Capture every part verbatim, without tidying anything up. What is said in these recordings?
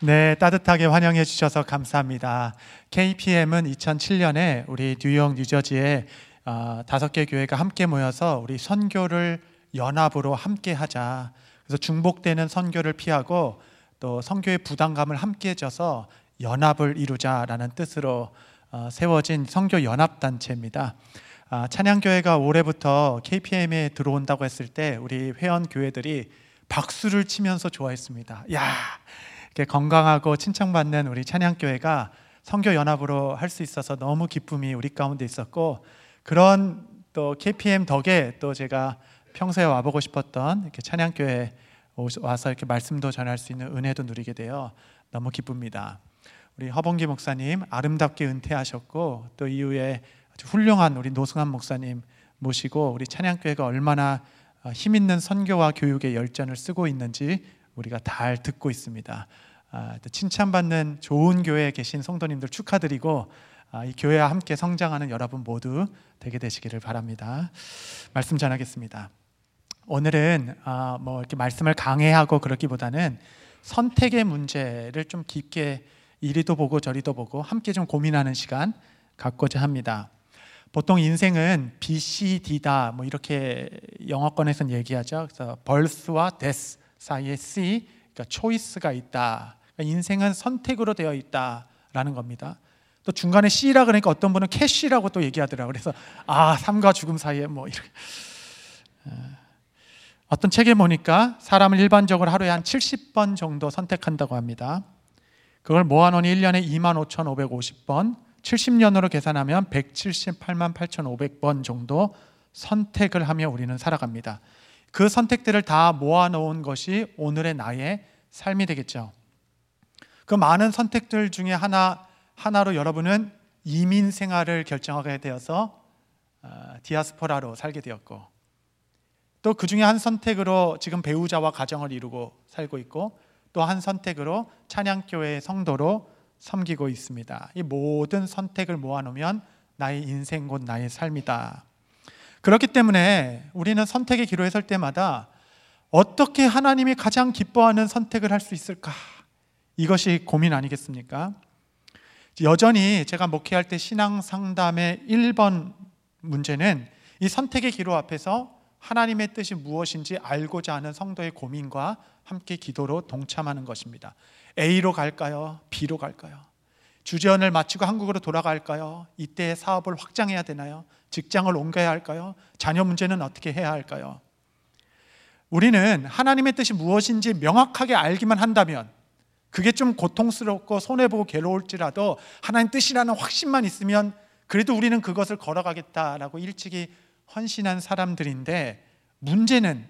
네, 따뜻하게 환영해 주셔서 감사합니다. 케이피엠은 이천칠 년에 우리 뉴욕, 뉴저지에 다섯 개 교회가 함께 모여서 우리 선교를 연합으로 함께 하자, 그래서 중복되는 선교를 피하고 또 선교의 부담감을 함께 져서 연합을 이루자라는 뜻으로 세워진 선교 연합단체입니다. 찬양교회가 올해부터 케이피엠에 들어온다고 했을 때 우리 회원교회들이 박수를 치면서 좋아했습니다. 야, 이렇게 건강하고 칭찬받는 우리 찬양교회가 선교연합으로 할 수 있어서 너무 기쁨이 우리 가운데 있었고, 그런 또 케이피엠 덕에 또 제가 평소에 와보고 싶었던 이렇게 찬양교회 와서 이렇게 말씀도 전할 수 있는 은혜도 누리게 되어 너무 기쁩니다. 우리 허봉기 목사님 아름답게 은퇴하셨고, 또 이후에 아주 훌륭한 우리 노승한 목사님 모시고 우리 찬양교회가 얼마나 힘 있는 선교와 교육의 열전을 쓰고 있는지 우리가 잘 듣고 있습니다. 아, 칭찬받는 좋은 교회에 계신 성도님들 축하드리고, 아, 이 교회와 함께 성장하는 여러분 모두 되게 되시기를 바랍니다. 말씀 전하겠습니다. 오늘은 아, 뭐 이렇게 말씀을 강해하고 그렇기보다는 선택의 문제를 좀 깊게 이리도 보고 저리도 보고 함께 좀 고민하는 시간 갖고자 합니다. 보통 인생은 비 씨 디다 뭐 이렇게 영어권에서는 얘기하죠. 그래서 벌스와 데스 사이에 C, 그러니까 초이스가 있다. 그러니까 인생은 선택으로 되어 있다라는 겁니다. 또 중간에 C라 그러니까 어떤 분은 캐시라고 또 얘기하더라고요. 그래서 아, 삶과 죽음 사이에 뭐 이렇게. 어떤 책에 보니까 사람을 일반적으로 하루에 한 칠십 번 정도 선택한다고 합니다. 그걸 모아놓으니 일 년에 이만 오천오백오십 번, 칠십 년으로 계산하면 백칠십팔만 팔천오백 번 정도 선택을 하며 우리는 살아갑니다. 그 선택들을 다 모아놓은 것이 오늘의 나의 삶이 되겠죠. 그 많은 선택들 중에 하나, 하나로 여러분은 이민 생활을 결정하게 되어서 디아스포라로 살게 되었고, 또 그 중에 한 선택으로 지금 배우자와 가정을 이루고 살고 있고, 또 한 선택으로 찬양교회의 성도로 섬기고 있습니다. 이 모든 선택을 모아놓으면 나의 인생 곧 나의 삶이다. 그렇기 때문에 우리는 선택의 기로에 설 때마다 어떻게 하나님이 가장 기뻐하는 선택을 할 수 있을까? 이것이 고민 아니겠습니까? 여전히 제가 목회할 때 신앙 상담의 일 번 문제는 이 선택의 기로 앞에서 하나님의 뜻이 무엇인지 알고자 하는 성도의 고민과 함께 기도로 동참하는 것입니다. A로 갈까요? B로 갈까요? 주재원을 마치고 한국으로 돌아갈까요? 이때 사업을 확장해야 되나요? 직장을 옮겨야 할까요? 자녀 문제는 어떻게 해야 할까요? 우리는 하나님의 뜻이 무엇인지 명확하게 알기만 한다면, 그게 좀 고통스럽고 손해보고 괴로울지라도 하나님 뜻이라는 확신만 있으면 그래도 우리는 그것을 걸어가겠다라고 일찍이 헌신한 사람들인데, 문제는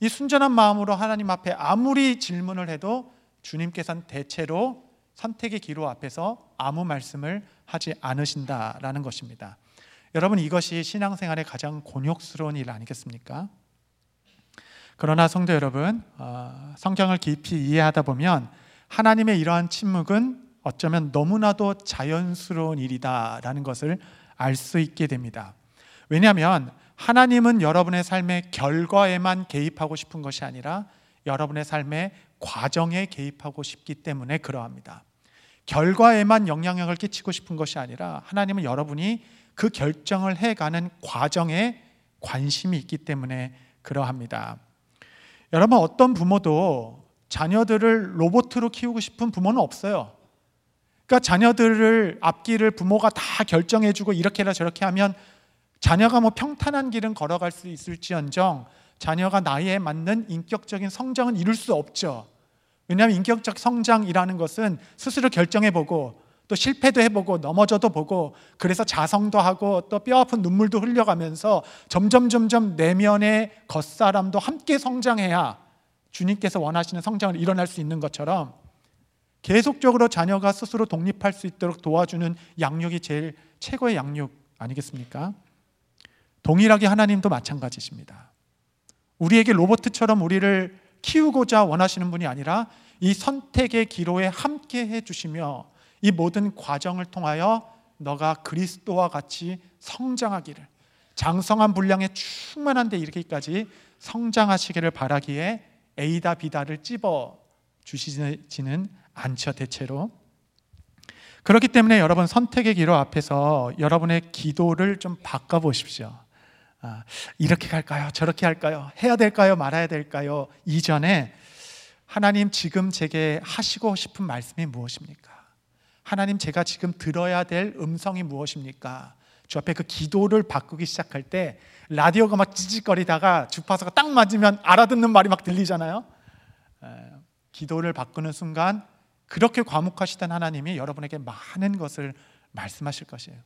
이 순전한 마음으로 하나님 앞에 아무리 질문을 해도 주님께서는 대체로 선택의 기로 앞에서 아무 말씀을 하지 않으신다라는 것입니다. 여러분, 이것이 신앙생활의 가장 곤욕스러운 일 아니겠습니까? 그러나 성도 여러분, 성경을 깊이 이해하다 보면 하나님의 이러한 침묵은 어쩌면 너무나도 자연스러운 일이다라는 것을 알 수 있게 됩니다. 왜냐하면 하나님은 여러분의 삶의 결과에만 개입하고 싶은 것이 아니라 여러분의 삶의 과정에 개입하고 싶기 때문에 그러합니다. 결과에만 영향력을 끼치고 싶은 것이 아니라 하나님은 여러분이 그 결정을 해가는 과정에 관심이 있기 때문에 그러합니다. 여러분, 어떤 부모도 자녀들을 로봇으로 키우고 싶은 부모는 없어요. 그러니까 자녀들을 앞길을 부모가 다 결정해주고 이렇게 해라 저렇게 하면 자녀가 뭐 평탄한 길은 걸어갈 수 있을지언정 자녀가 나이에 맞는 인격적인 성장은 이룰 수 없죠. 왜냐하면 인격적 성장이라는 것은 스스로 결정해보고 또 실패도 해보고 넘어져도 보고, 그래서 자성도 하고 또 뼈아픈 눈물도 흘려가면서 점점 점점 내면의 겉사람도 함께 성장해야 주님께서 원하시는 성장을 이뤄낼 수 있는 것처럼, 계속적으로 자녀가 스스로 독립할 수 있도록 도와주는 양육이 제일 최고의 양육 아니겠습니까? 동일하게 하나님도 마찬가지십니다. 우리에게 로봇처럼 우리를 키우고자 원하시는 분이 아니라 이 선택의 기로에 함께 해주시며 이 모든 과정을 통하여 너가 그리스도와 같이 성장하기를, 장성한 분량에 충만한 데 이르기까지 성장하시기를 바라기에 A다 B다를 찝어 주시지는 않죠, 대체로. 그렇기 때문에 여러분 선택의 기로 앞에서 여러분의 기도를 좀 바꿔보십시오. 아, 이렇게 갈까요? 저렇게 할까요? 해야 될까요? 말아야 될까요? 이전에 하나님 지금 제게 하시고 싶은 말씀이 무엇입니까? 하나님 제가 지금 들어야 될 음성이 무엇입니까? 주 앞에 그 기도를 바꾸기 시작할 때 라디오가 막 찌직거리다가 주파수가 딱 맞으면 알아듣는 말이 막 들리잖아요. 기도를 바꾸는 순간 그렇게 과묵하시던 하나님이 여러분에게 많은 것을 말씀하실 것이에요.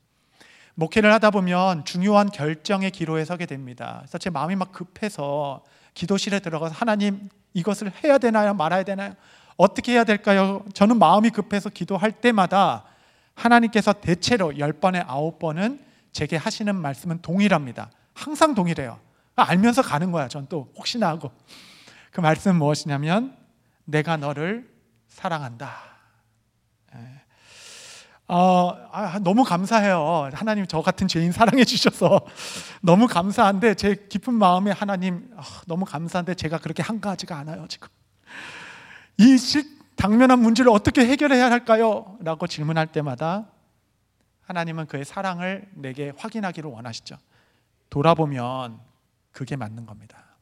목회를 하다 보면 중요한 결정의 기로에 서게 됩니다. 그래서 제 마음이 막 급해서 기도실에 들어가서 하나님 이것을 해야 되나요? 말아야 되나요? 어떻게 해야 될까요? 저는 마음이 급해서 기도할 때마다 하나님께서 대체로 열 번에 아홉 번은 제게 하시는 말씀은 동일합니다. 항상 동일해요. 알면서 가는 거야. 전 또 혹시나 하고. 그 말씀은 무엇이냐면 내가 너를 사랑한다. 어, 아, 너무 감사해요. 하나님 저 같은 죄인 사랑해 주셔서 너무 감사한데 제 깊은 마음에 하나님 아, 너무 감사한데 제가 그렇게 한가하지가 않아요. 지금 이 당면한 문제를 어떻게 해결해야 할까요? 라고 질문할 때마다 하나님은 그의 사랑을 내게 확인하기를 원하시죠. 돌아보면 그게 맞는 겁니다.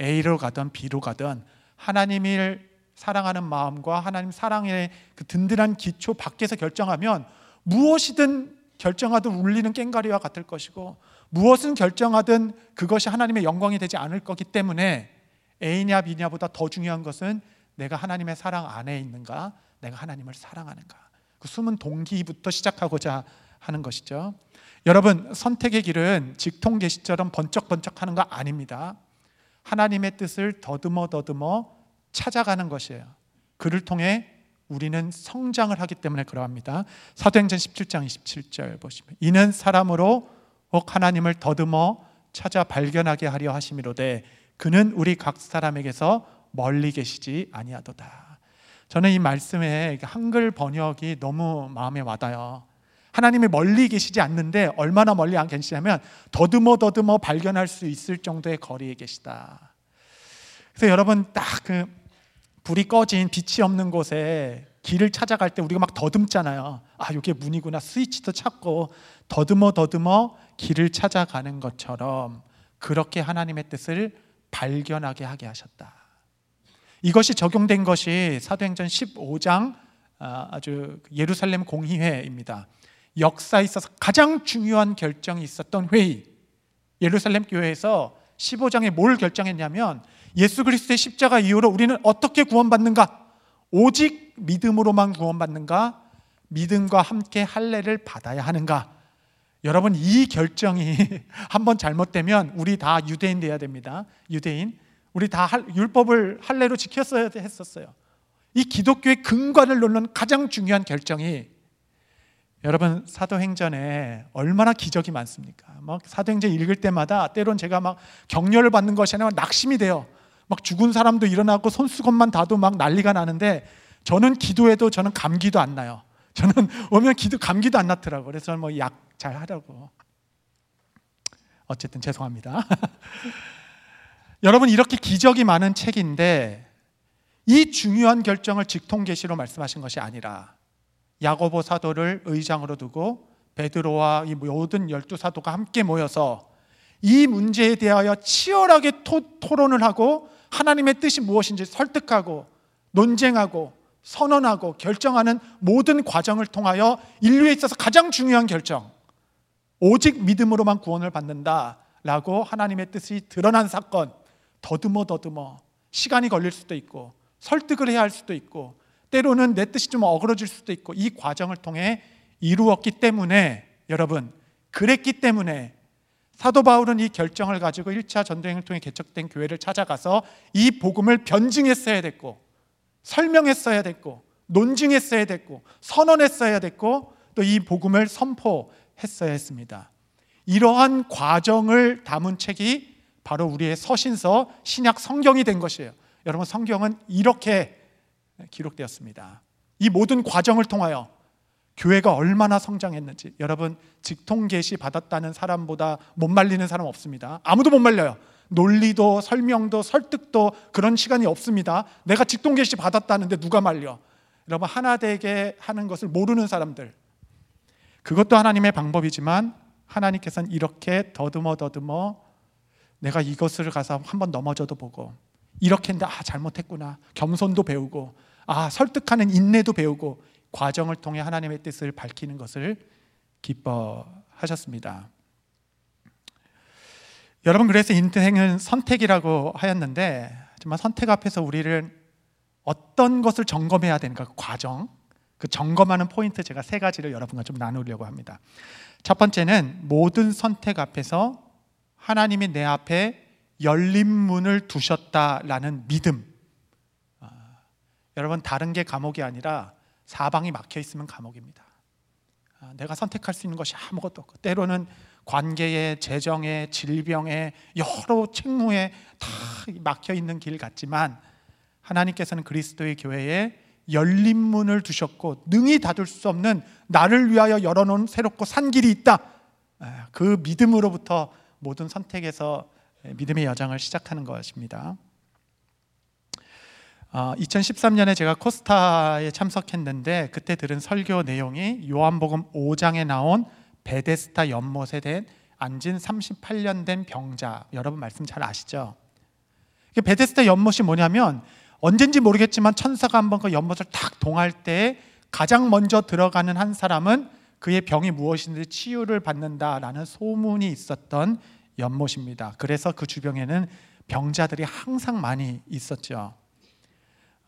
A로 가든 B로 가든 하나님을 사랑하는 마음과 하나님 사랑의 그 든든한 기초 밖에서 결정하면 무엇이든 결정하든 울리는 꽹가리와 같을 것이고 무엇은 결정하든 그것이 하나님의 영광이 되지 않을 거기 때문에 A냐 B냐보다 더 중요한 것은 내가 하나님의 사랑 안에 있는가? 내가 하나님을 사랑하는가? 그 숨은 동기부터 시작하고자 하는 것이죠. 여러분, 선택의 길은 직통 계시처럼 번쩍번쩍 하는 거 아닙니다. 하나님의 뜻을 더듬어 더듬어 찾아가는 것이에요. 그를 통해 우리는 성장을 하기 때문에 그러합니다. 사도행전 십칠 장 이십칠 절 보시면 이는 사람으로 혹 하나님을 더듬어 찾아 발견하게 하려 하심이로되 그는 우리 각 사람에게서 멀리 계시지 아니하도다. 저는 이 말씀에 한글 번역이 너무 마음에 와닿아요. 하나님이 멀리 계시지 않는데 얼마나 멀리 안 계시냐면 더듬어 더듬어 발견할 수 있을 정도의 거리에 계시다. 그래서 여러분 딱 그 불이 꺼진 빛이 없는 곳에 길을 찾아갈 때 우리가 막 더듬잖아요. 아, 이게 문이구나. 스위치도 찾고 더듬어 더듬어 길을 찾아가는 것처럼 그렇게 하나님의 뜻을 발견하게 하게 하셨다. 이것이 적용된 것이 사도행전 십오 장 아주 예루살렘 공의회입니다. 역사에 있어서 가장 중요한 결정이 있었던 회의. 예루살렘 교회에서 십오 장에 뭘 결정했냐면 예수 그리스도의 십자가 이후로 우리는 어떻게 구원받는가? 오직 믿음으로만 구원받는가? 믿음과 함께 할례를 받아야 하는가? 여러분 이 결정이 한번 잘못되면 우리 다 유대인 돼야 됩니다. 유대인. 우리 다 율법을 할례로 지켰어야 했었어요. 이 기독교의 근간을 놓는 가장 중요한 결정이 여러분 사도행전에 얼마나 기적이 많습니까? 막 사도행전 읽을 때마다 때론 제가 막 격려를 받는 것이 아니라 낙심이 돼요. 막 죽은 사람도 일어나고 손수건만 닿아도 막 난리가 나는데 저는 기도해도 저는 감기도 안 나요. 저는 오면 기도 감기도 안 났더라고요. 그래서 뭐 약 잘 하라고. 어쨌든 죄송합니다. 여러분 이렇게 기적이 많은 책인데 이 중요한 결정을 직통계시로 말씀하신 것이 아니라 야고보 사도를 의장으로 두고 베드로와 이 모든 열두 사도가 함께 모여서 이 문제에 대하여 치열하게 토, 토론을 하고 하나님의 뜻이 무엇인지 설득하고 논쟁하고 선언하고 결정하는 모든 과정을 통하여 인류에 있어서 가장 중요한 결정 오직 믿음으로만 구원을 받는다라고 하나님의 뜻이 드러난 사건 더듬어 더듬어 시간이 걸릴 수도 있고 설득을 해야 할 수도 있고 때로는 내 뜻이 좀 어그러질 수도 있고 이 과정을 통해 이루었기 때문에 여러분 그랬기 때문에 사도 바울은 이 결정을 가지고 일 차 전도행을 통해 개척된 교회를 찾아가서 이 복음을 변증했어야 됐고 설명했어야 됐고 논증했어야 됐고 선언했어야 됐고 또 이 복음을 선포했어야 했습니다. 이러한 과정을 담은 책이 바로 우리의 서신서 신약 성경이 된 것이에요. 여러분 성경은 이렇게 기록되었습니다. 이 모든 과정을 통하여 교회가 얼마나 성장했는지 여러분 직통계시 받았다는 사람보다 못 말리는 사람 없습니다. 아무도 못 말려요. 논리도 설명도 설득도 그런 시간이 없습니다. 내가 직통계시 받았다는데 누가 말려? 여러분 하나 되게 하는 것을 모르는 사람들, 그것도 하나님의 방법이지만 하나님께서는 이렇게 더듬어 더듬어 내가 이것을 가서 한번 넘어져도 보고, 이렇게 했는데 아 잘못했구나, 겸손도 배우고 아 설득하는 인내도 배우고, 과정을 통해 하나님의 뜻을 밝히는 것을 기뻐하셨습니다. 여러분, 그래서 인생은 선택이라고 하였는데, 하지만 선택 앞에서 우리는 어떤 것을 점검해야 되는가, 그 과정, 그 점검하는 포인트, 제가 세 가지를 여러분과 좀 나누려고 합니다. 첫 번째는 모든 선택 앞에서 하나님이 내 앞에 열린 문을 두셨다라는 믿음. 아, 여러분, 다른 게 감옥이 아니라 사방이 막혀 있으면 감옥입니다. 아, 내가 선택할 수 있는 것이 아무것도 없고, 때로는 관계에, 재정에, 질병에, 여러 책무에 다 막혀 있는 길 같지만, 하나님께서는 그리스도의 교회에 열린 문을 두셨고 능히 닫을 수 없는 나를 위하여 열어놓은 새롭고 산 길이 있다. 그 믿음으로부터 모든 선택에서 믿음의 여정을 시작하는 것입니다. 이천십삼 년에 제가 코스타에 참석했는데, 그때 들은 설교 내용이 요한복음 오 장에 나온 베데스다 연못에 대한 안진 삼십팔 년 된 병자. 여러분 말씀 잘 아시죠? 베데스다 연못이 뭐냐면, 언젠지 모르겠지만 천사가 한번 그 연못을 탁 동할 때 가장 먼저 들어가는 한 사람은 그의 병이 무엇인지 치유를 받는다라는 소문이 있었던 연못입니다. 그래서 그 주변에는 병자들이 항상 많이 있었죠.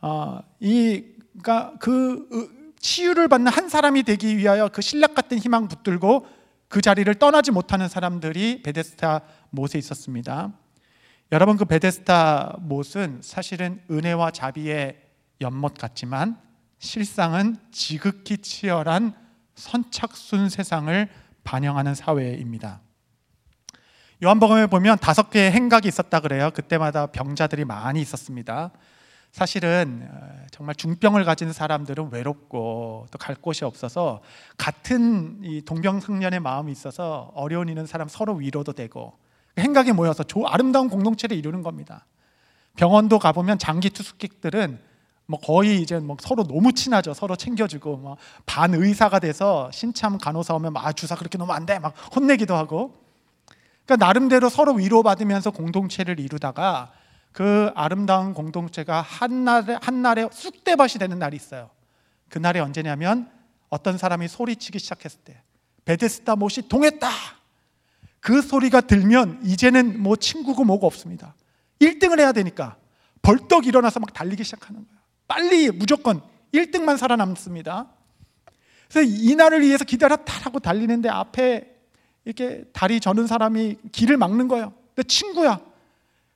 어, 이, 그러니까 그 으, 치유를 받는 한 사람이 되기 위하여 그 신락 같은 희망 붙들고 그 자리를 떠나지 못하는 사람들이 베데스다 못에 있었습니다. 여러분, 그 베데스다 못은 사실은 은혜와 자비의 연못 같지만 실상은 지극히 치열한 선착순 세상을 반영하는 사회입니다. 요한복음에 보면 다섯 개의 행각이 있었다 그래요. 그때마다 병자들이 많이 있었습니다. 사실은 정말 중병을 가진 사람들은 외롭고 또 갈 곳이 없어서 같은 이 동병상련의 마음이 있어서 어려운 이는 사람 서로 위로도 되고, 행각에 모여서 아름다운 공동체를 이루는 겁니다. 병원도 가보면 장기 투숙객들은 뭐 거의 이제 뭐 서로 너무 친하죠. 서로 챙겨주고 뭐 반의사가 돼서 신참 간호사 오면 아 주사 그렇게 놓으면 안 돼 막 혼내기도 하고. 그러니까 나름대로 서로 위로받으면서 공동체를 이루다가 그 아름다운 공동체가 한날에 한날에 쑥대밭이 되는 날이 있어요. 그날이 언제냐면 어떤 사람이 소리치기 시작했을 때, 베데스다 못이 동했다. 그 소리가 들면 이제는 뭐 친구고 뭐고 없습니다. 일 등을 해야 되니까 벌떡 일어나서 막 달리기 시작하는 거예요. 빨리 무조건 일 등만 살아남습니다. 그래서 이 날을 위해서 기다렸다라고 달리는데 앞에 이렇게 다리 저는 사람이 길을 막는 거예요. 내 친구야.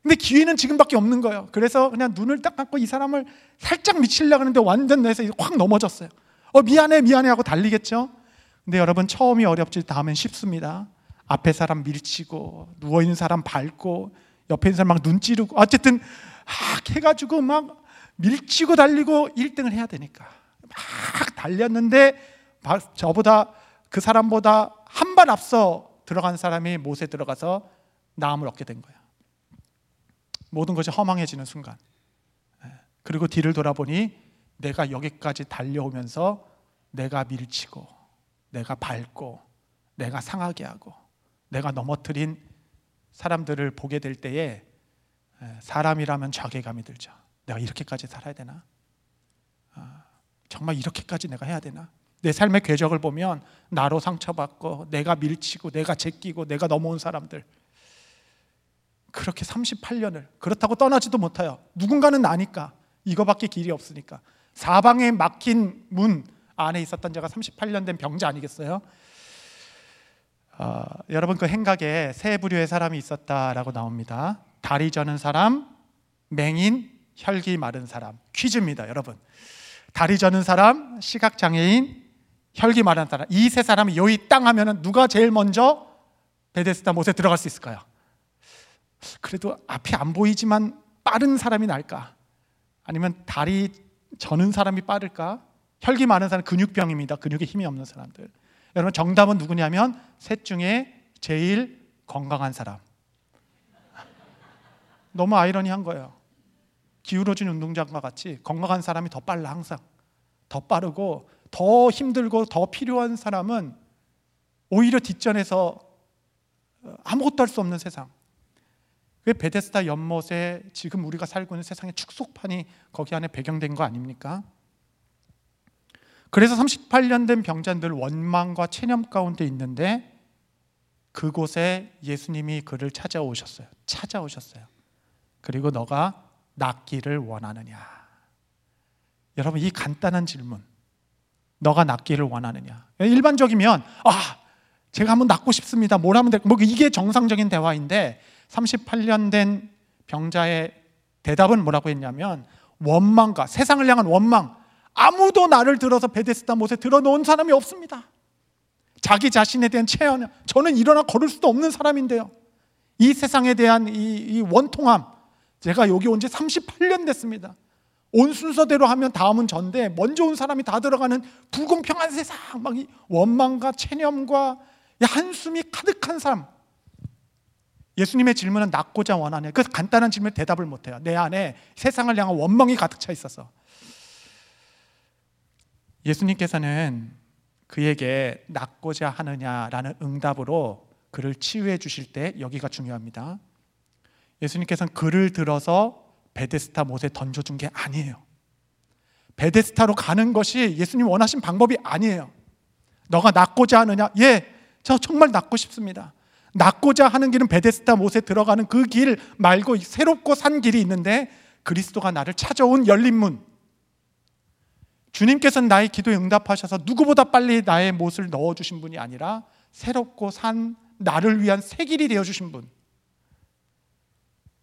근데 기회는 지금밖에 없는 거예요. 그래서 그냥 눈을 딱 감고 이 사람을 살짝 미치려고 하는데 완전 내서 확 넘어졌어요. 어 미안해 미안해 하고 달리겠죠. 근데 여러분, 처음이 어렵지 다음엔 쉽습니다. 앞에 사람 밀치고 누워있는 사람 밟고 옆에 있는 사람 막 눈 찌르고 어쨌든 막 해가지고 막 밀치고 달리고 일 등을 해야 되니까 막 달렸는데, 저보다 그 사람보다 한 발 앞서 들어간 사람이 못에 들어가서 나음을 얻게 된 거야. 모든 것이 허망해지는 순간. 그리고 뒤를 돌아보니 내가 여기까지 달려오면서 내가 밀치고 내가 밟고 내가 상하게 하고 내가 넘어뜨린 사람들을 보게 될 때에 사람이라면 자괴감이 들죠. 내가 이렇게까지 살아야 되나? 아, 정말 이렇게까지 내가 해야 되나? 내 삶의 궤적을 보면 나로 상처받고 내가 밀치고 내가 제끼고 내가 넘어온 사람들, 그렇게 삼십팔 년을 그렇다고 떠나지도 못해요. 누군가는 나니까, 이거밖에 길이 없으니까. 사방에 막힌 문 안에 있었던 제가 삼십팔 년 된 병자 아니겠어요? 어, 여러분, 그 행각에 세 부류의 사람이 있었다라고 나옵니다. 다리 저는 사람, 맹인, 혈기 마른 사람. 퀴즈입니다, 여러분. 다리 저는 사람, 시각장애인, 혈기 마른 사람. 이 세 사람이 여기 땅 하면은 누가 제일 먼저 베데스다 못에 들어갈 수 있을까요? 그래도 앞이 안 보이지만 빠른 사람이 날까? 아니면 다리 저는 사람이 빠를까? 혈기 마른 사람, 근육병입니다. 근육에 힘이 없는 사람들. 여러분, 정답은 누구냐면 셋 중에 제일 건강한 사람. 너무 아이러니한 거예요. 기울어진 운동장과 같이 건강한 사람이 더 빨라, 항상. 더 빠르고 더 힘들고 더 필요한 사람은 오히려 뒷전에서 아무것도 할 수 없는 세상, 그 베데스다 연못에 지금 우리가 살고 있는 세상의 축소판이 거기 안에 배경된 거 아닙니까? 그래서 삼십팔 년 된 병자들 원망과 체념 가운데 있는데 그곳에 예수님이 그를 찾아오셨어요. 찾아오셨어요. 그리고 너가 낫기를 원하느냐? 여러분, 이 간단한 질문, 너가 낫기를 원하느냐? 일반적이면 아, 제가 한번 낫고 싶습니다. 뭘 하면 될까? 뭐 이게 정상적인 대화인데 삼십팔 년 된 병자의 대답은 뭐라고 했냐면 원망과 세상을 향한 원망, 아무도 나를 들어서 베데스다 못에 들어놓은 사람이 없습니다. 자기 자신에 대한 체험, 저는 일어나 걸을 수도 없는 사람인데요, 이 세상에 대한 이, 이 원통함, 제가 여기 온 지 삼십팔 년 됐습니다. 온 순서대로 하면 다음은 전데 먼저 온 사람이 다 들어가는 불공평한 세상, 막 이 원망과 체념과 이 한숨이 가득한 삶. 예수님의 질문은 낫고자 원하네. 그 간단한 질문에 대답을 못해요. 내 안에 세상을 향한 원망이 가득 차 있어서. 예수님께서는 그에게 낫고자 하느냐라는 응답으로 그를 치유해 주실 때, 여기가 중요합니다. 예수님께서는 그를 들어서 베데스다 못에 던져준 게 아니에요. 베데스다로 가는 것이 예수님 원하신 방법이 아니에요. 너가 낫고자 하느냐? 예, 저 정말 낫고 싶습니다. 낫고자 하는 길은 베데스다 못에 들어가는 그 길 말고 새롭고 산 길이 있는데, 그리스도가 나를 찾아온 열린 문, 주님께서는 나의 기도에 응답하셔서 누구보다 빨리 나의 못을 넣어주신 분이 아니라 새롭고 산 나를 위한 새 길이 되어주신 분,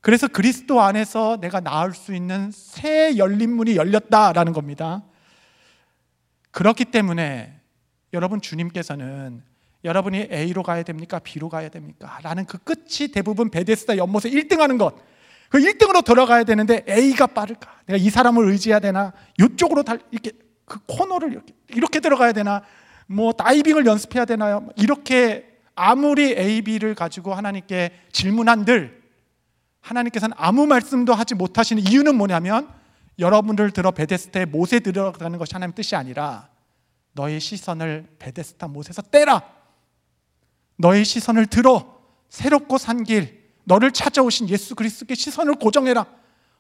그래서 그리스도 안에서 내가 나을 수 있는 새 열린 문이 열렸다라는 겁니다. 그렇기 때문에 여러분, 주님께서는 여러분이 A로 가야 됩니까? B로 가야 됩니까? 라는 그 끝이 대부분 베데스다 연못에 일 등 하는 것, 그 일 등으로 들어가야 되는데 A가 빠를까? 내가 이 사람을 의지해야 되나? 이쪽으로 달, 이렇게 그 코너를 이렇게, 이렇게 들어가야 되나? 뭐 다이빙을 연습해야 되나요? 이렇게 아무리 A, B를 가지고 하나님께 질문한들 하나님께서는 아무 말씀도 하지 못하시는 이유는 뭐냐면, 여러분을 들어 베데스다의 못에 들어가는 것이 하나님의 뜻이 아니라 너의 시선을 베데스다 못에서 떼라, 너의 시선을 들어 새롭고 산 길, 너를 찾아오신 예수 그리스도께 시선을 고정해라.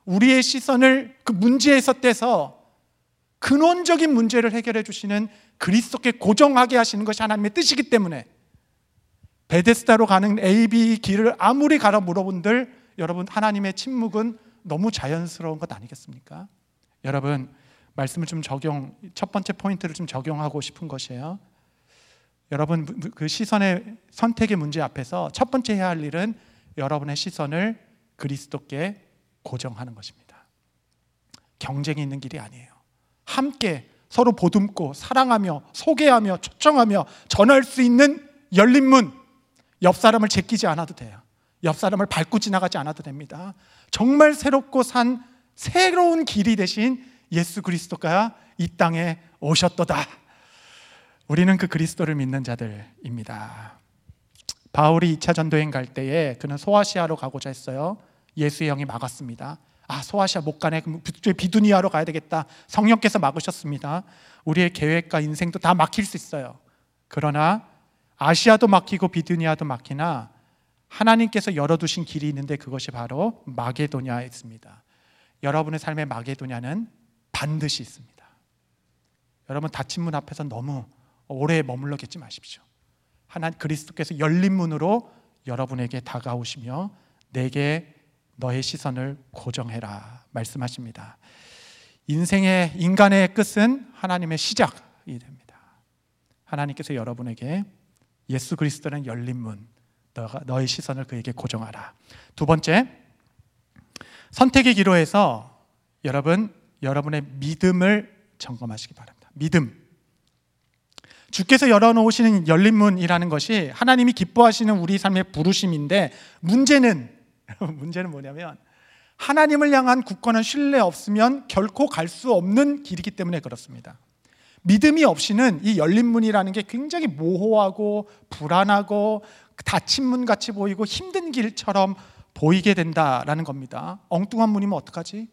우리의 시선을 그 문제에서 떼서 근원적인 문제를 해결해 주시는 그리스도께 고정하게 하시는 것이 하나님의 뜻이기 때문에 베데스다로 가는 A, B 길을 아무리 가라 물어본들, 여러분, 하나님의 침묵은 너무 자연스러운 것 아니겠습니까? 여러분, 말씀을 좀 적용, 첫 번째 포인트를 좀 적용하고 싶은 것이에요. 여러분, 그 시선의 선택의 문제 앞에서 첫 번째 해야 할 일은 여러분의 시선을 그리스도께 고정하는 것입니다. 경쟁이 있는 길이 아니에요. 함께 서로 보듬고 사랑하며 소개하며 초청하며 전할 수 있는 열린 문, 옆 사람을 제끼지 않아도 돼요. 옆 사람을 밟고 지나가지 않아도 됩니다. 정말 새롭고 산 새로운 길이 대신 예수 그리스도가 이 땅에 오셨도다. 우리는 그 그리스도를 믿는 자들입니다. 바울이 이 차 전도행 갈 때에 그는 소아시아로 가고자 했어요. 예수의 영이 막았습니다. 아, 소아시아 못 가네. 그럼 비두니아로 가야 되겠다. 성령께서 막으셨습니다. 우리의 계획과 인생도 다 막힐 수 있어요. 그러나 아시아도 막히고 비두니아도 막히나 하나님께서 열어두신 길이 있는데 그것이 바로 마게도냐에 있습니다. 여러분의 삶의 마게도냐는 반드시 있습니다. 여러분, 닫힌 문 앞에서 너무 오래 머물러 계지 마십시오. 하나님 그리스도께서 열린 문으로 여러분에게 다가오시며 내게 너의 시선을 고정해라 말씀하십니다. 인생의, 인간의 끝은 하나님의 시작이 됩니다. 하나님께서 여러분에게 예수 그리스도는 열린 문, 너가, 너의 시선을 그에게 고정하라. 두 번째, 선택의 기로에서 여러분, 여러분의 믿음을 점검하시기 바랍니다. 믿음. 주께서 열어놓으시는 열린 문이라는 것이 하나님이 기뻐하시는 우리 삶의 부르심인데, 문제는 문제는 뭐냐면 하나님을 향한 굳건한 신뢰 없으면 결코 갈 수 없는 길이기 때문에 그렇습니다. 믿음이 없이는 이 열린 문이라는 게 굉장히 모호하고 불안하고 닫힌 문 같이 보이고 힘든 길처럼 보이게 된다라는 겁니다. 엉뚱한 문이면 어떡하지?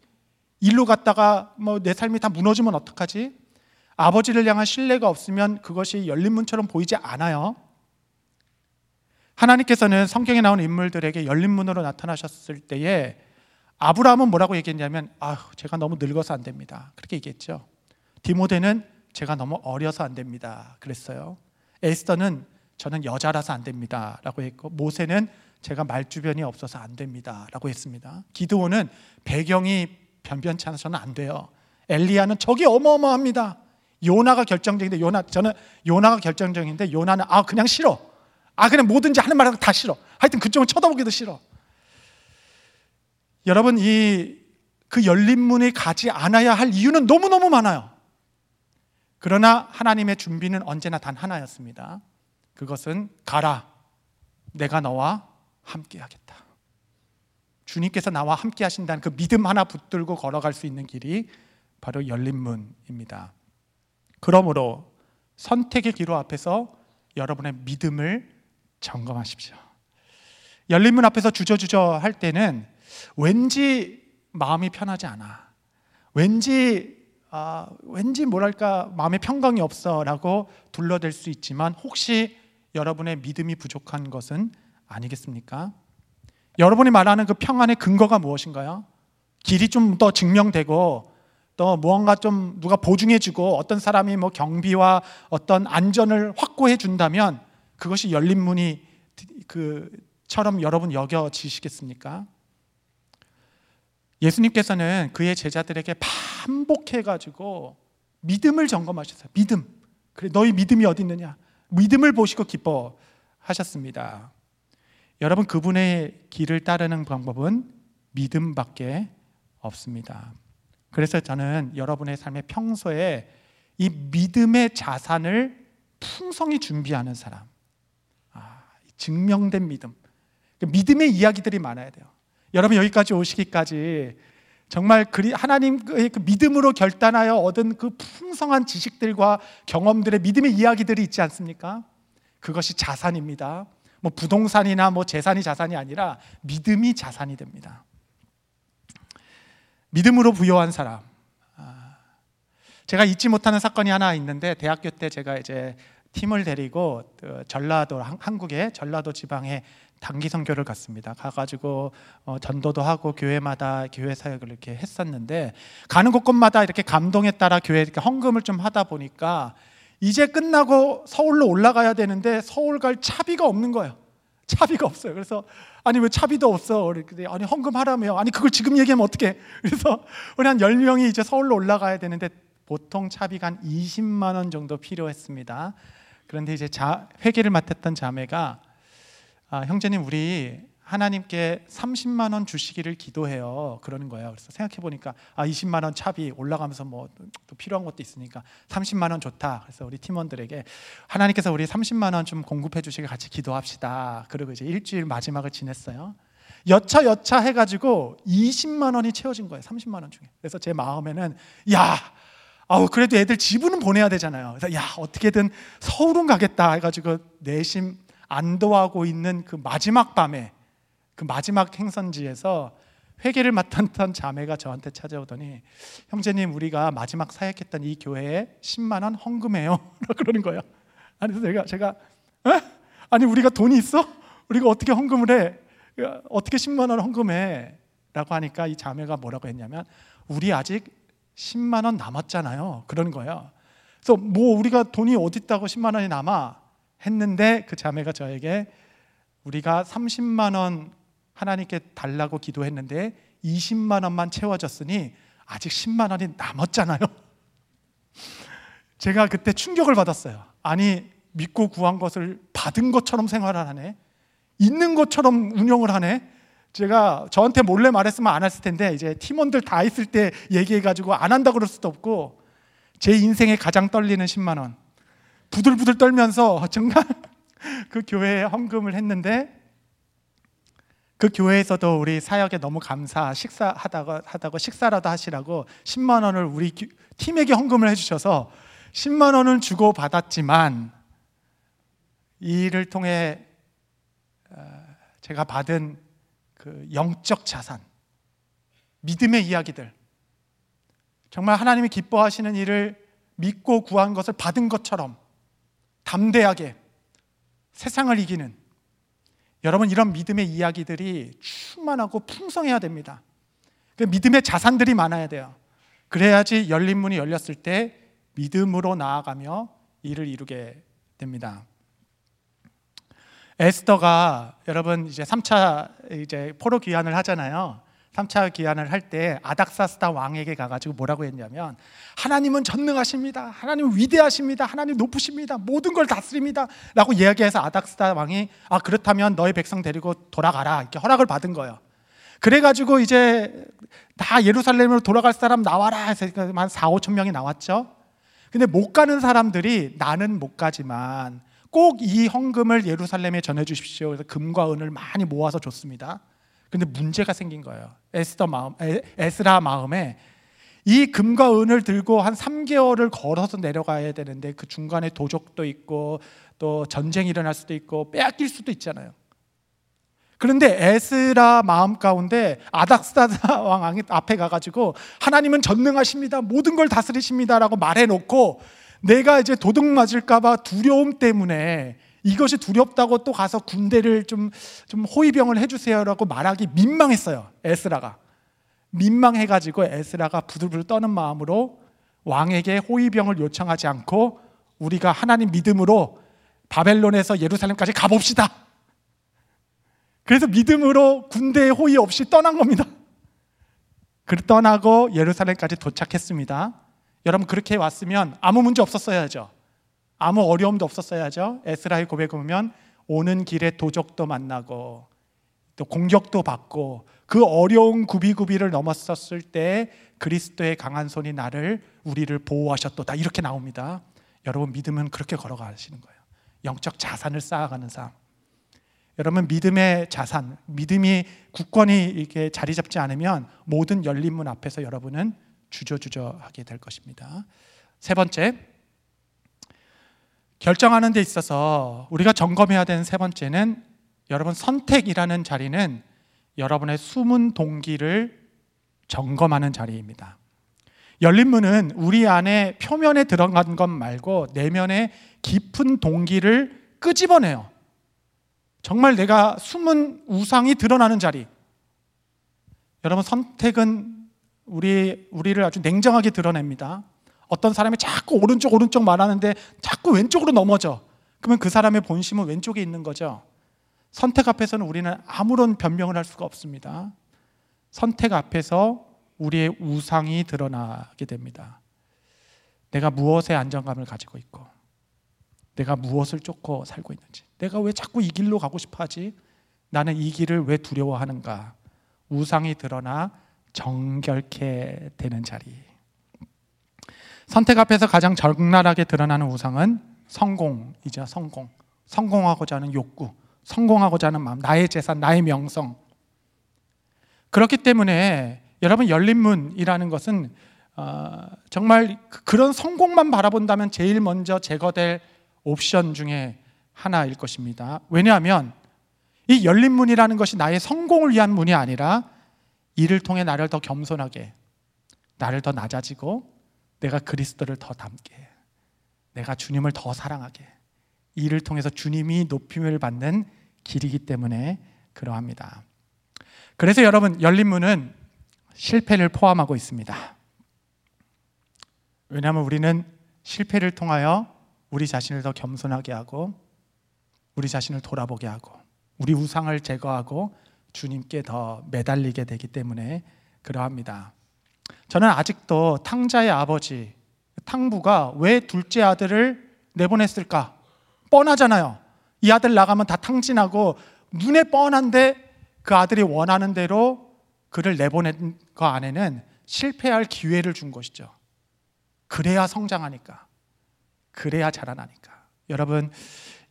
일로 갔다가 뭐 내 삶이 다 무너지면 어떡하지? 아버지를 향한 신뢰가 없으면 그것이 열린 문처럼 보이지 않아요. 하나님께서는 성경에 나온 인물들에게 열린 문으로 나타나셨을 때에 아브라함은 뭐라고 얘기했냐면, 아, 제가 너무 늙어서 안 됩니다. 그렇게 얘기했죠. 디모데는 제가 너무 어려서 안 됩니다. 그랬어요. 에스더는 저는 여자라서 안 됩니다. 라고 했고, 모세는 제가 말주변이 없어서 안 됩니다. 라고 했습니다. 기드온은 배경이 변변치 않아서 저는 안 돼요. 엘리야는 저기 어마어마합니다. 요나가 결정적인데, 요나, 저는 요나가 결정적인데, 요나는 아, 그냥 싫어. 아, 그냥 뭐든지 하는 말하고 다 싫어. 하여튼 그쪽을 쳐다보기도 싫어. 여러분, 이, 그 열린 문에 가지 않아야 할 이유는 너무너무 많아요. 그러나 하나님의 준비는 언제나 단 하나였습니다. 그것은 가라. 내가 너와 함께 하겠다. 주님께서 나와 함께 하신다는 그 믿음 하나 붙들고 걸어갈 수 있는 길이 바로 열린 문입니다. 그러므로 선택의 기로 앞에서 여러분의 믿음을 점검하십시오. 열린 문 앞에서 주저주저 할 때는 왠지 마음이 편하지 않아, 왠지 아, 왠지 뭐랄까 마음의 평강이 없어 라고 둘러댈 수 있지만, 혹시 여러분의 믿음이 부족한 것은 아니겠습니까? 여러분이 말하는 그 평안의 근거가 무엇인가요? 길이 좀 더 증명되고, 또 무언가 좀 누가 보증해주고, 어떤 사람이 뭐 경비와 어떤 안전을 확보해 준다면 그것이 열린 문이 그처럼 여러분 여겨지시겠습니까? 예수님께서는 그의 제자들에게 반복해가지고 믿음을 점검하셨어요. 믿음. 그래, 너희 믿음이 어디 있느냐? 믿음을 보시고 기뻐하셨습니다. 여러분, 그분의 길을 따르는 방법은 믿음밖에 없습니다. 그래서 저는 여러분의 삶의 평소에 이 믿음의 자산을 풍성히 준비하는 사람, 아, 증명된 믿음, 그러니까 믿음의 이야기들이 많아야 돼요. 여러분, 여기까지 오시기까지 정말 하나님의 그 믿음으로 결단하여 얻은 그 풍성한 지식들과 경험들의 믿음의 이야기들이 있지 않습니까? 그것이 자산입니다. 뭐 부동산이나 뭐 재산이 자산이 아니라 믿음이 자산이 됩니다. 믿음으로 부여한 사람. 제가 잊지 못하는 사건이 하나 있는데, 대학교 때 제가 이제 팀을 데리고 전라도, 한국의 전라도 지방에 단기 선교를 갔습니다. 가가지고 어, 전도도 하고 교회마다 교회 사역을 이렇게 했었는데, 가는 곳곳마다 이렇게 감동에 따라 교회 이렇게 헌금을 좀 하다 보니까 이제 끝나고 서울로 올라가야 되는데 서울 갈 차비가 없는 거예요. 차비가 없어요. 그래서 아니 왜 차비도 없어? 아니 헌금하라며. 아니 그걸 지금 얘기하면 어떡해? 그래서 우리 한 열 명이 이제 서울로 올라가야 되는데 보통 차비가 한 이십만 원 정도 필요했습니다. 그런데 이제 자, 회계를 맡았던 자매가, 아, 형제님, 우리 하나님께 삼십만 원 주시기를 기도해요. 그러는 거예요. 그래서 생각해보니까 아, 이십만 원 차비 올라가면서 뭐 또 필요한 것도 있으니까 삼십만 원 좋다. 그래서 우리 팀원들에게 하나님께서 우리 삼십만 원 좀 공급해 주시길 같이 기도합시다. 그리고 이제 일주일 마지막을 지냈어요. 여차 여차 해가지고 이십만 원이 채워진 거예요. 삼십만 원 중에. 그래서 제 마음에는 야, 아우 그래도 애들 지분은 보내야 되잖아요. 그래서 야, 어떻게든 서울은 가겠다 해가지고 내심 안도하고 있는 그 마지막 밤에, 그 마지막 행선지에서 회개를 맡았던 자매가 저한테 찾아오더니, 형제님, 우리가 마지막 사역했던 이 교회에 십만 원 헌금해요. 그러는 거예요. 아니, 그래서 제가, 제가 아니 우리가 돈이 있어? 우리가 어떻게 헌금을 해? 어떻게 십만 원 헌금해? 라고 하니까 이 자매가 뭐라고 했냐면, 우리 아직 십만 원 남았잖아요. 그러는 거예요. 그래서 뭐 우리가 돈이 어디 있다고 십만 원이 남아? 했는데 그 자매가 저에게, 우리가 삼십만 원 하나님께 달라고 기도했는데 이십만 원만 채워졌으니 아직 십만 원이 남았잖아요. 제가 그때 충격을 받았어요. 아니, 믿고 구한 것을 받은 것처럼 생활을 하네. 있는 것처럼 운영을 하네. 제가 저한테 몰래 말했으면 안 했을 텐데, 이제 팀원들 다 있을 때 얘기해가지고 안 한다고 그럴 수도 없고, 제 인생에 가장 떨리는 십만 원. 부들부들 떨면서 정말 그 교회에 헌금을 했는데, 그 교회에서도 우리 사역에 너무 감사, 식사하다가 하다가 식사라도 하시라고 십만 원을 우리 팀에게 헌금을 해주셔서 십만 원은 주고 받았지만, 이 일을 통해 제가 받은 그 영적 자산, 믿음의 이야기들, 정말 하나님이 기뻐하시는 일을 믿고 구한 것을 받은 것처럼 담대하게 세상을 이기는, 여러분 이런 믿음의 이야기들이 충만하고 풍성해야 됩니다. 믿음의 자산들이 많아야 돼요. 그래야지 열린 문이 열렸을 때 믿음으로 나아가며 일을 이루게 됩니다. 에스더가 여러분 이제 삼 차 이제 포로 귀환을 하잖아요. 삼 차 귀환을 할 때 아닥사스다 왕에게 가가지고 뭐라고 했냐면, 하나님은 전능하십니다, 하나님은 위대하십니다, 하나님 높으십니다, 모든 걸 다스립니다 라고 이야기해서 아닥사스다 왕이 아 그렇다면 너의 백성 데리고 돌아가라 이렇게 허락을 받은 거예요. 그래가지고 이제 다 예루살렘으로 돌아갈 사람 나와라 해서 한 사오천 명이 나왔죠. 근데 못 가는 사람들이 나는 못 가지만 꼭 이 헌금을 예루살렘에 전해주십시오. 그래서 금과 은을 많이 모아서 줬습니다. 근데 문제가 생긴 거예요. 에스더 마음, 에, 에스라 마음에 이 금과 은을 들고 한 삼 개월을 걸어서 내려가야 되는데 그 중간에 도적도 있고 또 전쟁이 일어날 수도 있고 빼앗길 수도 있잖아요. 그런데 에스라 마음 가운데 아닥사스다 왕 앞에 가가지고 하나님은 전능하십니다, 모든 걸 다스리십니다 라고 말해놓고 내가 이제 도둑 맞을까봐 두려움 때문에 이것이 두렵다고 또 가서 군대를 좀, 좀 호위병을 해주세요 라고 말하기 민망했어요. 에스라가 민망해가지고 에스라가 부들부들 떠는 마음으로 왕에게 호위병을 요청하지 않고 우리가 하나님 믿음으로 바벨론에서 예루살렘까지 가봅시다. 그래서 믿음으로 군대의 호의 없이 떠난 겁니다. 그를 떠나고 예루살렘까지 도착했습니다. 여러분 그렇게 왔으면 아무 문제 없었어야죠. 아무 어려움도 없었어야죠. 에스라의 고백을 보면 오는 길에 도적도 만나고 또 공격도 받고 그 어려운 구비구비를 넘었었을 때 그리스도의 강한 손이 나를 우리를 보호하셨도다 이렇게 나옵니다. 여러분 믿음은 그렇게 걸어가시는 거예요. 영적 자산을 쌓아가는 삶. 여러분 믿음의 자산, 믿음이 굳건히 이렇게 자리 잡지 않으면 모든 열린 문 앞에서 여러분은 주저주저하게 될 것입니다. 세 번째, 결정하는 데 있어서 우리가 점검해야 되는 세 번째는, 여러분 선택이라는 자리는 여러분의 숨은 동기를 점검하는 자리입니다. 열린 문은 우리 안에 표면에 들어간 것 말고 내면의 깊은 동기를 끄집어내요. 정말 내가 숨은 우상이 드러나는 자리. 여러분 선택은 우리, 우리를 아주 냉정하게 드러냅니다. 어떤 사람이 자꾸 오른쪽 오른쪽 말하는데 자꾸 왼쪽으로 넘어져. 그러면 그 사람의 본심은 왼쪽에 있는 거죠. 선택 앞에서는 우리는 아무런 변명을 할 수가 없습니다. 선택 앞에서 우리의 우상이 드러나게 됩니다. 내가 무엇에 안정감을 가지고 있고 내가 무엇을 쫓고 살고 있는지, 내가 왜 자꾸 이 길로 가고 싶어하지? 나는 이 길을 왜 두려워하는가? 우상이 드러나 정결케 되는 자리. 선택 앞에서 가장 적나라하게 드러나는 우상은 성공이죠. 성공, 성공하고자 하는 욕구, 성공하고자 하는 마음, 나의 재산, 나의 명성. 그렇기 때문에 여러분 열린문이라는 것은 어, 정말 그런 성공만 바라본다면 제일 먼저 제거될 옵션 중에 하나일 것입니다. 왜냐하면 이 열린 문이라는 것이 나의 성공을 위한 문이 아니라 이를 통해 나를 더 겸손하게, 나를 더 낮아지고 내가 그리스도를 더 닮게, 내가 주님을 더 사랑하게, 이를 통해서 주님이 높임을 받는 길이기 때문에 그러합니다. 그래서 여러분 열린 문은 실패를 포함하고 있습니다. 왜냐하면 우리는 실패를 통하여 우리 자신을 더 겸손하게 하고 우리 자신을 돌아보게 하고 우리 우상을 제거하고 주님께 더 매달리게 되기 때문에 그러합니다. 저는 아직도 탕자의 아버지 탕부가 왜 둘째 아들을 내보냈을까? 뻔하잖아요. 이 아들 나가면 다 탕진하고 눈에 뻔한데 그 아들이 원하는 대로 그를 내보낸 거 안에는 실패할 기회를 준 것이죠. 그래야 성장하니까, 그래야 자라나니까. 여러분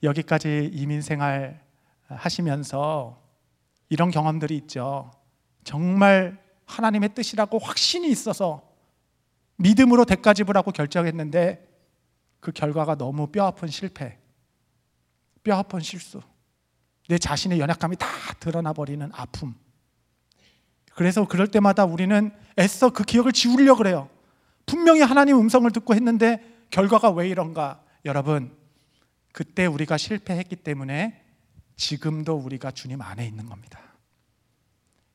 여기까지 이민생활 하시면서 이런 경험들이 있죠. 정말 하나님의 뜻이라고 확신이 있어서 믿음으로 대가지불하고 결정했는데 그 결과가 너무 뼈아픈 실패, 뼈아픈 실수, 내 자신의 연약함이 다 드러나버리는 아픔. 그래서 그럴 때마다 우리는 애써 그 기억을 지우려고 그래요. 분명히 하나님 음성을 듣고 했는데 결과가 왜 이런가? 여러분, 그때 우리가 실패했기 때문에 지금도 우리가 주님 안에 있는 겁니다.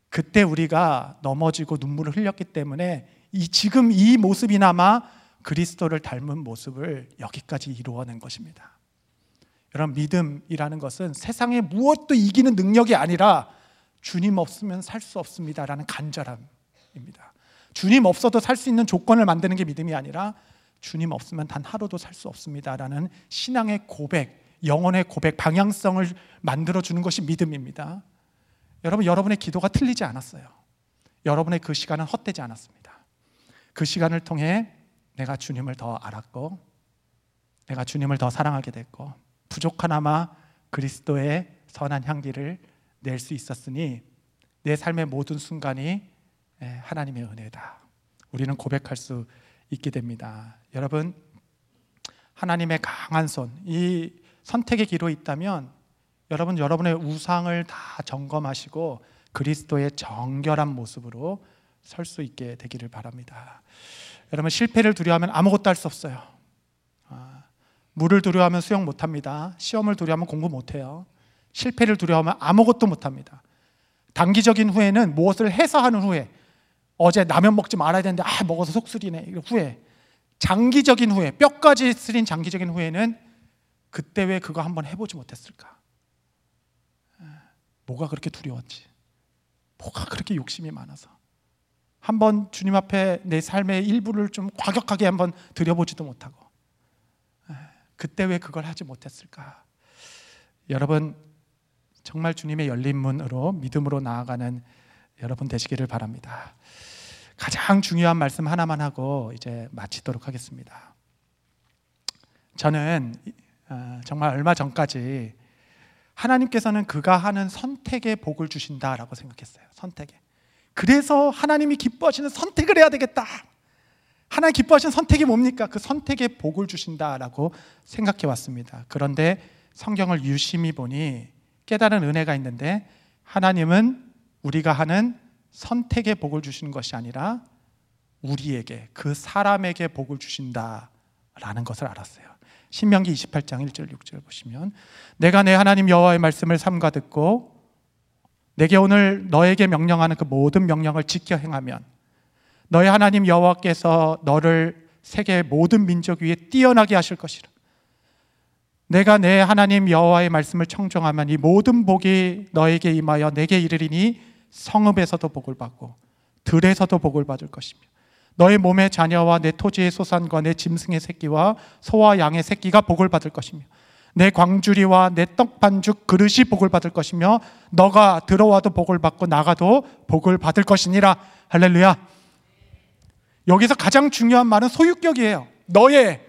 그때 우리가 넘어지고 눈물을 흘렸기 때문에 이 지금 이 모습이나마 그리스도를 닮은 모습을 여기까지 이루어낸 것입니다. 여러분, 믿음이라는 것은 세상에 무엇도 이기는 능력이 아니라 주님 없으면 살 수 없습니다라는 간절함입니다. 주님 없어도 살 수 있는 조건을 만드는 게 믿음이 아니라 주님 없으면 단 하루도 살 수 없습니다라는 신앙의 고백, 영혼의 고백, 방향성을 만들어주는 것이 믿음입니다. 여러분, 여러분의 기도가 틀리지 않았어요. 여러분의 그 시간은 헛되지 않았습니다. 그 시간을 통해 내가 주님을 더 알았고 내가 주님을 더 사랑하게 됐고 부족하나마 그리스도의 선한 향기를 낼 수 있었으니 내 삶의 모든 순간이 하나님의 은혜다. 우리는 고백할 수 있게 됩니다. 여러분, 하나님의 강한 손, 이 선택의 기로에 있다면 여러분, 여러분의 우상을 다 점검하시고 그리스도의 정결한 모습으로 설 수 있게 되기를 바랍니다. 여러분, 실패를 두려워하면 아무것도 할 수 없어요. 아, 물을 두려워하면 수영 못합니다. 시험을 두려워하면 공부 못해요. 실패를 두려워하면 아무것도 못합니다. 단기적인 후회는 무엇을 해서 하는 후회. 어제 라면 먹지 말아야 되는데 아 먹어서 속 쓰리네. 후회. 장기적인 후회, 뼈까지 쓰린 장기적인 후회는 그때 왜 그거 한번 해보지 못했을까? 뭐가 그렇게 두려웠지? 뭐가 그렇게 욕심이 많아서? 한번 주님 앞에 내 삶의 일부를 좀 과격하게 한번 드려보지도 못하고 그때 왜 그걸 하지 못했을까? 여러분, 정말 주님의 열린 문으로 믿음으로 나아가는 여러분 되시기를 바랍니다. 가장 중요한 말씀 하나만 하고 이제 마치도록 하겠습니다. 저는 정말 얼마 전까지 하나님께서는 그가 하는 선택에 복을 주신다라고 생각했어요. 선택에. 그래서 하나님이 기뻐하시는 선택을 해야 되겠다. 하나님 기뻐하시는 선택이 뭡니까? 그 선택에 복을 주신다라고 생각해 왔습니다. 그런데 성경을 유심히 보니 깨달은 은혜가 있는데 하나님은 우리가 하는 선택에 복을 주시는 것이 아니라 우리에게, 그 사람에게 복을 주신다라는 것을 알았어요. 신명기 이십팔 장 일 절 육 절 보시면 내가 내 하나님 여호와의 말씀을 삼가 듣고 내게 오늘 너에게 명령하는 그 모든 명령을 지켜 행하면 너의 하나님 여호와께서 너를 세계의 모든 민족 위에 뛰어나게 하실 것이라. 내가 내 하나님 여호와의 말씀을 청종하면 이 모든 복이 너에게 임하여 내게 이르리니 성읍에서도 복을 받고 들에서도 복을 받을 것이며 너의 몸의 자녀와 내 토지의 소산과 내 짐승의 새끼와 소와 양의 새끼가 복을 받을 것이며 내 광주리와 내 떡반죽 그릇이 복을 받을 것이며 너가 들어와도 복을 받고 나가도 복을 받을 것이니라. 할렐루야. 여기서 가장 중요한 말은 소유격이에요. 너의,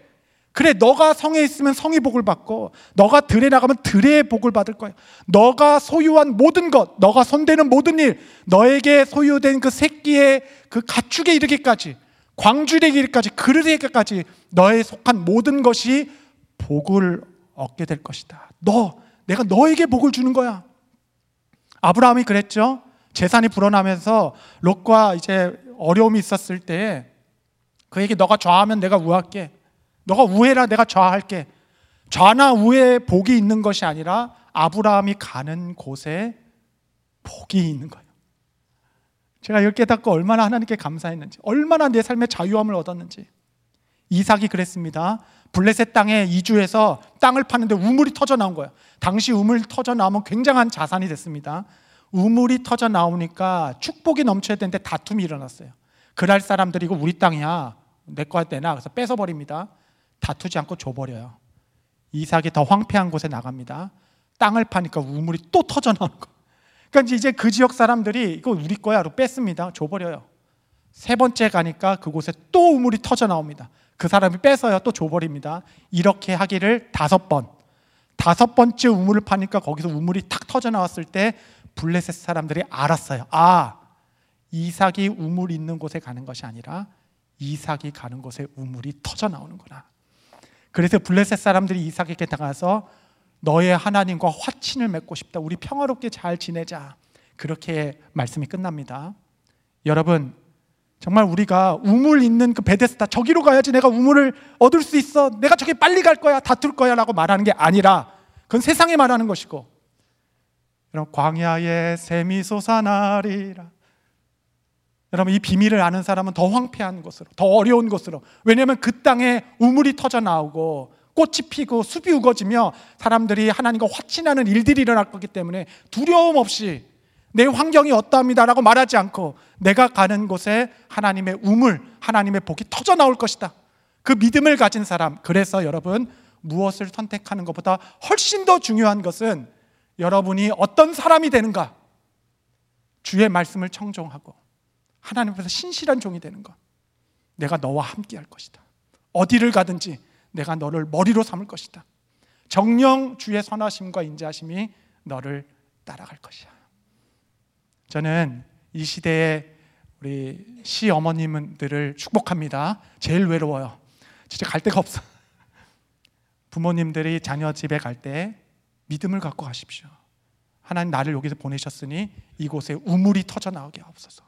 그래, 너가 성에 있으면 성이 복을 받고 너가 들에 나가면 들에 복을 받을 거야. 너가 소유한 모든 것, 너가 손대는 모든 일, 너에게 소유된 그 새끼의 그 가축에 이르기까지, 광주에 이르기까지, 그릇에게까지 너의 속한 모든 것이 복을 얻게 될 것이다. 너, 내가 너에게 복을 주는 거야. 아브라함이 그랬죠. 재산이 불어나면서 롯과 이제 어려움이 있었을 때 그에게 너가 좌하면 내가 우할게, 너가 우해라 내가 좌할게. 좌나 우해에 복이 있는 것이 아니라 아브라함이 가는 곳에 복이 있는 거예요. 제가 이걸 깨닫고 얼마나 하나님께 감사했는지, 얼마나 내 삶의 자유함을 얻었는지. 이삭이 그랬습니다. 블레셋 땅에 이주해서 땅을 파는데 우물이 터져 나온 거예요. 당시 우물 터져 나오면 굉장한 자산이 됐습니다. 우물이 터져 나오니까 축복이 넘쳐야 되는데 다툼이 일어났어요. 그랄 사람들이 이거 우리 땅이야, 내 거야 되나? 그래서 뺏어버립니다. 다투지 않고 줘버려요. 이삭이 더 황폐한 곳에 나갑니다. 땅을 파니까 우물이 또 터져나오는 거예요. 그러니까 이제 그 지역 사람들이 이거 우리 거야 하고 뺐습니다. 줘버려요. 세 번째 가니까 그곳에 또 우물이 터져나옵니다. 그 사람이 뺏어요. 또 줘버립니다. 이렇게 하기를 다섯 번. 다섯 번째 우물을 파니까 거기서 우물이 탁 터져나왔을 때 블레셋 사람들이 알았어요. 아, 이삭이 우물 있는 곳에 가는 것이 아니라 이삭이 가는 곳에 우물이 터져나오는구나. 그래서 블레셋 사람들이 이삭에게 다가가서 너의 하나님과 화친을 맺고 싶다. 우리 평화롭게 잘 지내자. 그렇게 말씀이 끝납니다. 여러분, 정말 우리가 우물 있는 그 베데스다, 저기로 가야지 내가 우물을 얻을 수 있어, 내가 저기 빨리 갈 거야, 다툴 거야 라고 말하는 게 아니라 그건 세상에 말하는 것이고, 여러분, 광야에 샘이 솟아나리라. 여러분, 이 비밀을 아는 사람은 더 황폐한 것으로, 더 어려운 것으로. 왜냐하면 그 땅에 우물이 터져 나오고 꽃이 피고 숲이 우거지며 사람들이 하나님과 화친하는 일들이 일어날 거기 때문에 두려움 없이 내 환경이 어떠합니다라고 말하지 않고 내가 가는 곳에 하나님의 우물, 하나님의 복이 터져 나올 것이다, 그 믿음을 가진 사람. 그래서 여러분, 무엇을 선택하는 것보다 훨씬 더 중요한 것은 여러분이 어떤 사람이 되는가, 주의 말씀을 청종하고 하나님 앞에서 신실한 종이 되는 것. 내가 너와 함께 할 것이다. 어디를 가든지 내가 너를 머리로 삼을 것이다. 정녕 주의 선하심과 인자하심이 너를 따라갈 것이야. 저는 이 시대에 우리 시어머님들을 축복합니다. 제일 외로워요. 진짜 갈 데가 없어. 부모님들이 자녀 집에 갈 때 믿음을 갖고 가십시오. 하나님 나를 여기서 보내셨으니 이곳에 우물이 터져나오게 하옵소서.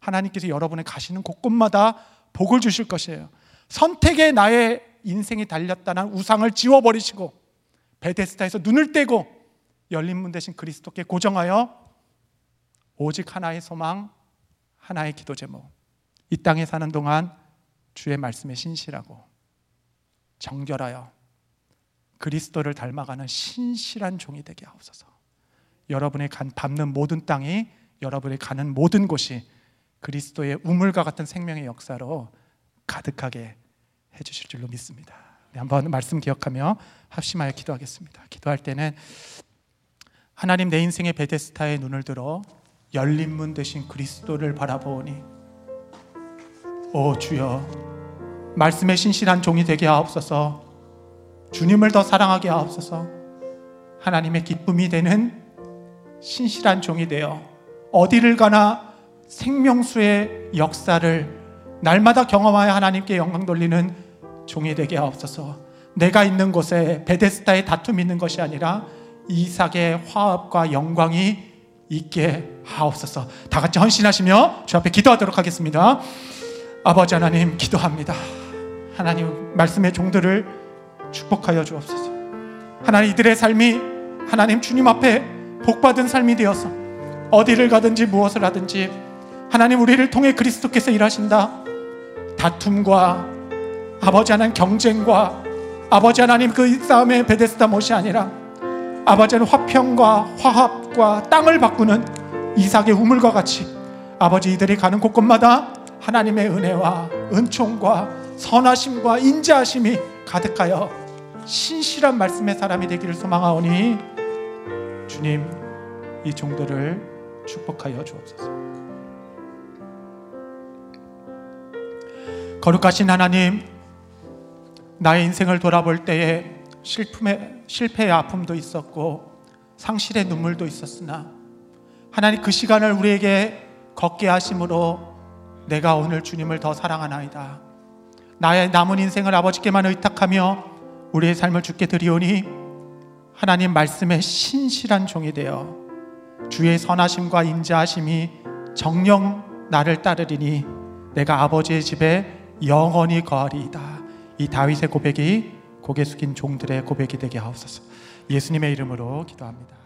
하나님께서 여러분의 가시는 곳곳마다 복을 주실 것이에요. 선택에 나의 인생이 달렸다는 우상을 지워버리시고 베데스다에서 눈을 떼고 열린 문 대신 그리스도께 고정하여 오직 하나의 소망, 하나의 기도 제목, 이 땅에 사는 동안 주의 말씀에 신실하고 정결하여 그리스도를 닮아가는 신실한 종이 되게 하옵소서. 여러분의 간 밟는 모든 땅이, 여러분의 가는 모든 곳이 그리스도의 우물과 같은 생명의 역사로 가득하게 해주실 줄로 믿습니다. 한번 말씀 기억하며 합심하여 기도하겠습니다. 기도할 때는 하나님, 내 인생의 베데스다의 눈을 들어 열린 문 대신 그리스도를 바라보니 오 주여, 말씀에 신실한 종이 되게 하옵소서. 주님을 더 사랑하게 하옵소서. 하나님의 기쁨이 되는 신실한 종이 되어 어디를 가나 생명수의 역사를 날마다 경험하여 하나님께 영광 돌리는 종이 되게 하옵소서. 내가 있는 곳에 베데스다의 다툼이 있는 것이 아니라 이삭의 화합과 영광이 있게 하옵소서. 다 같이 헌신하시며 주 앞에 기도하도록 하겠습니다. 아버지 하나님, 기도합니다. 하나님, 말씀의 종들을 축복하여 주옵소서. 하나님, 이들의 삶이 하나님 주님 앞에 복받은 삶이 되어서 어디를 가든지 무엇을 하든지 하나님 우리를 통해 그리스도께서 일하신다. 다툼과 아버지 하나님 경쟁과 아버지 하나님 그 싸움의 베데스다 못이 아니라 아버지 하나님 화평과 화합과 땅을 바꾸는 이삭의 우물과 같이 아버지 이들이 가는 곳곳마다 하나님의 은혜와 은총과 선하심과 인자하심이 가득하여 신실한 말씀의 사람이 되기를 소망하오니 주님, 이 종들을 축복하여 주옵소서. 거룩하신 하나님, 나의 인생을 돌아볼 때에 실품의, 실패의 아픔도 있었고 상실의 눈물도 있었으나 하나님, 그 시간을 우리에게 걷게 하심으로 내가 오늘 주님을 더 사랑하나이다. 나의 남은 인생을 아버지께만 의탁하며 우리의 삶을 주께 드리오니 하나님, 말씀에 신실한 종이 되어 주의 선하심과 인자하심이 정녕 나를 따르리니 내가 아버지의 집에 영원히 거하리이다. 이 다윗의 고백이 고개 숙인 종들의 고백이 되게 하옵소서. 예수님의 이름으로 기도합니다.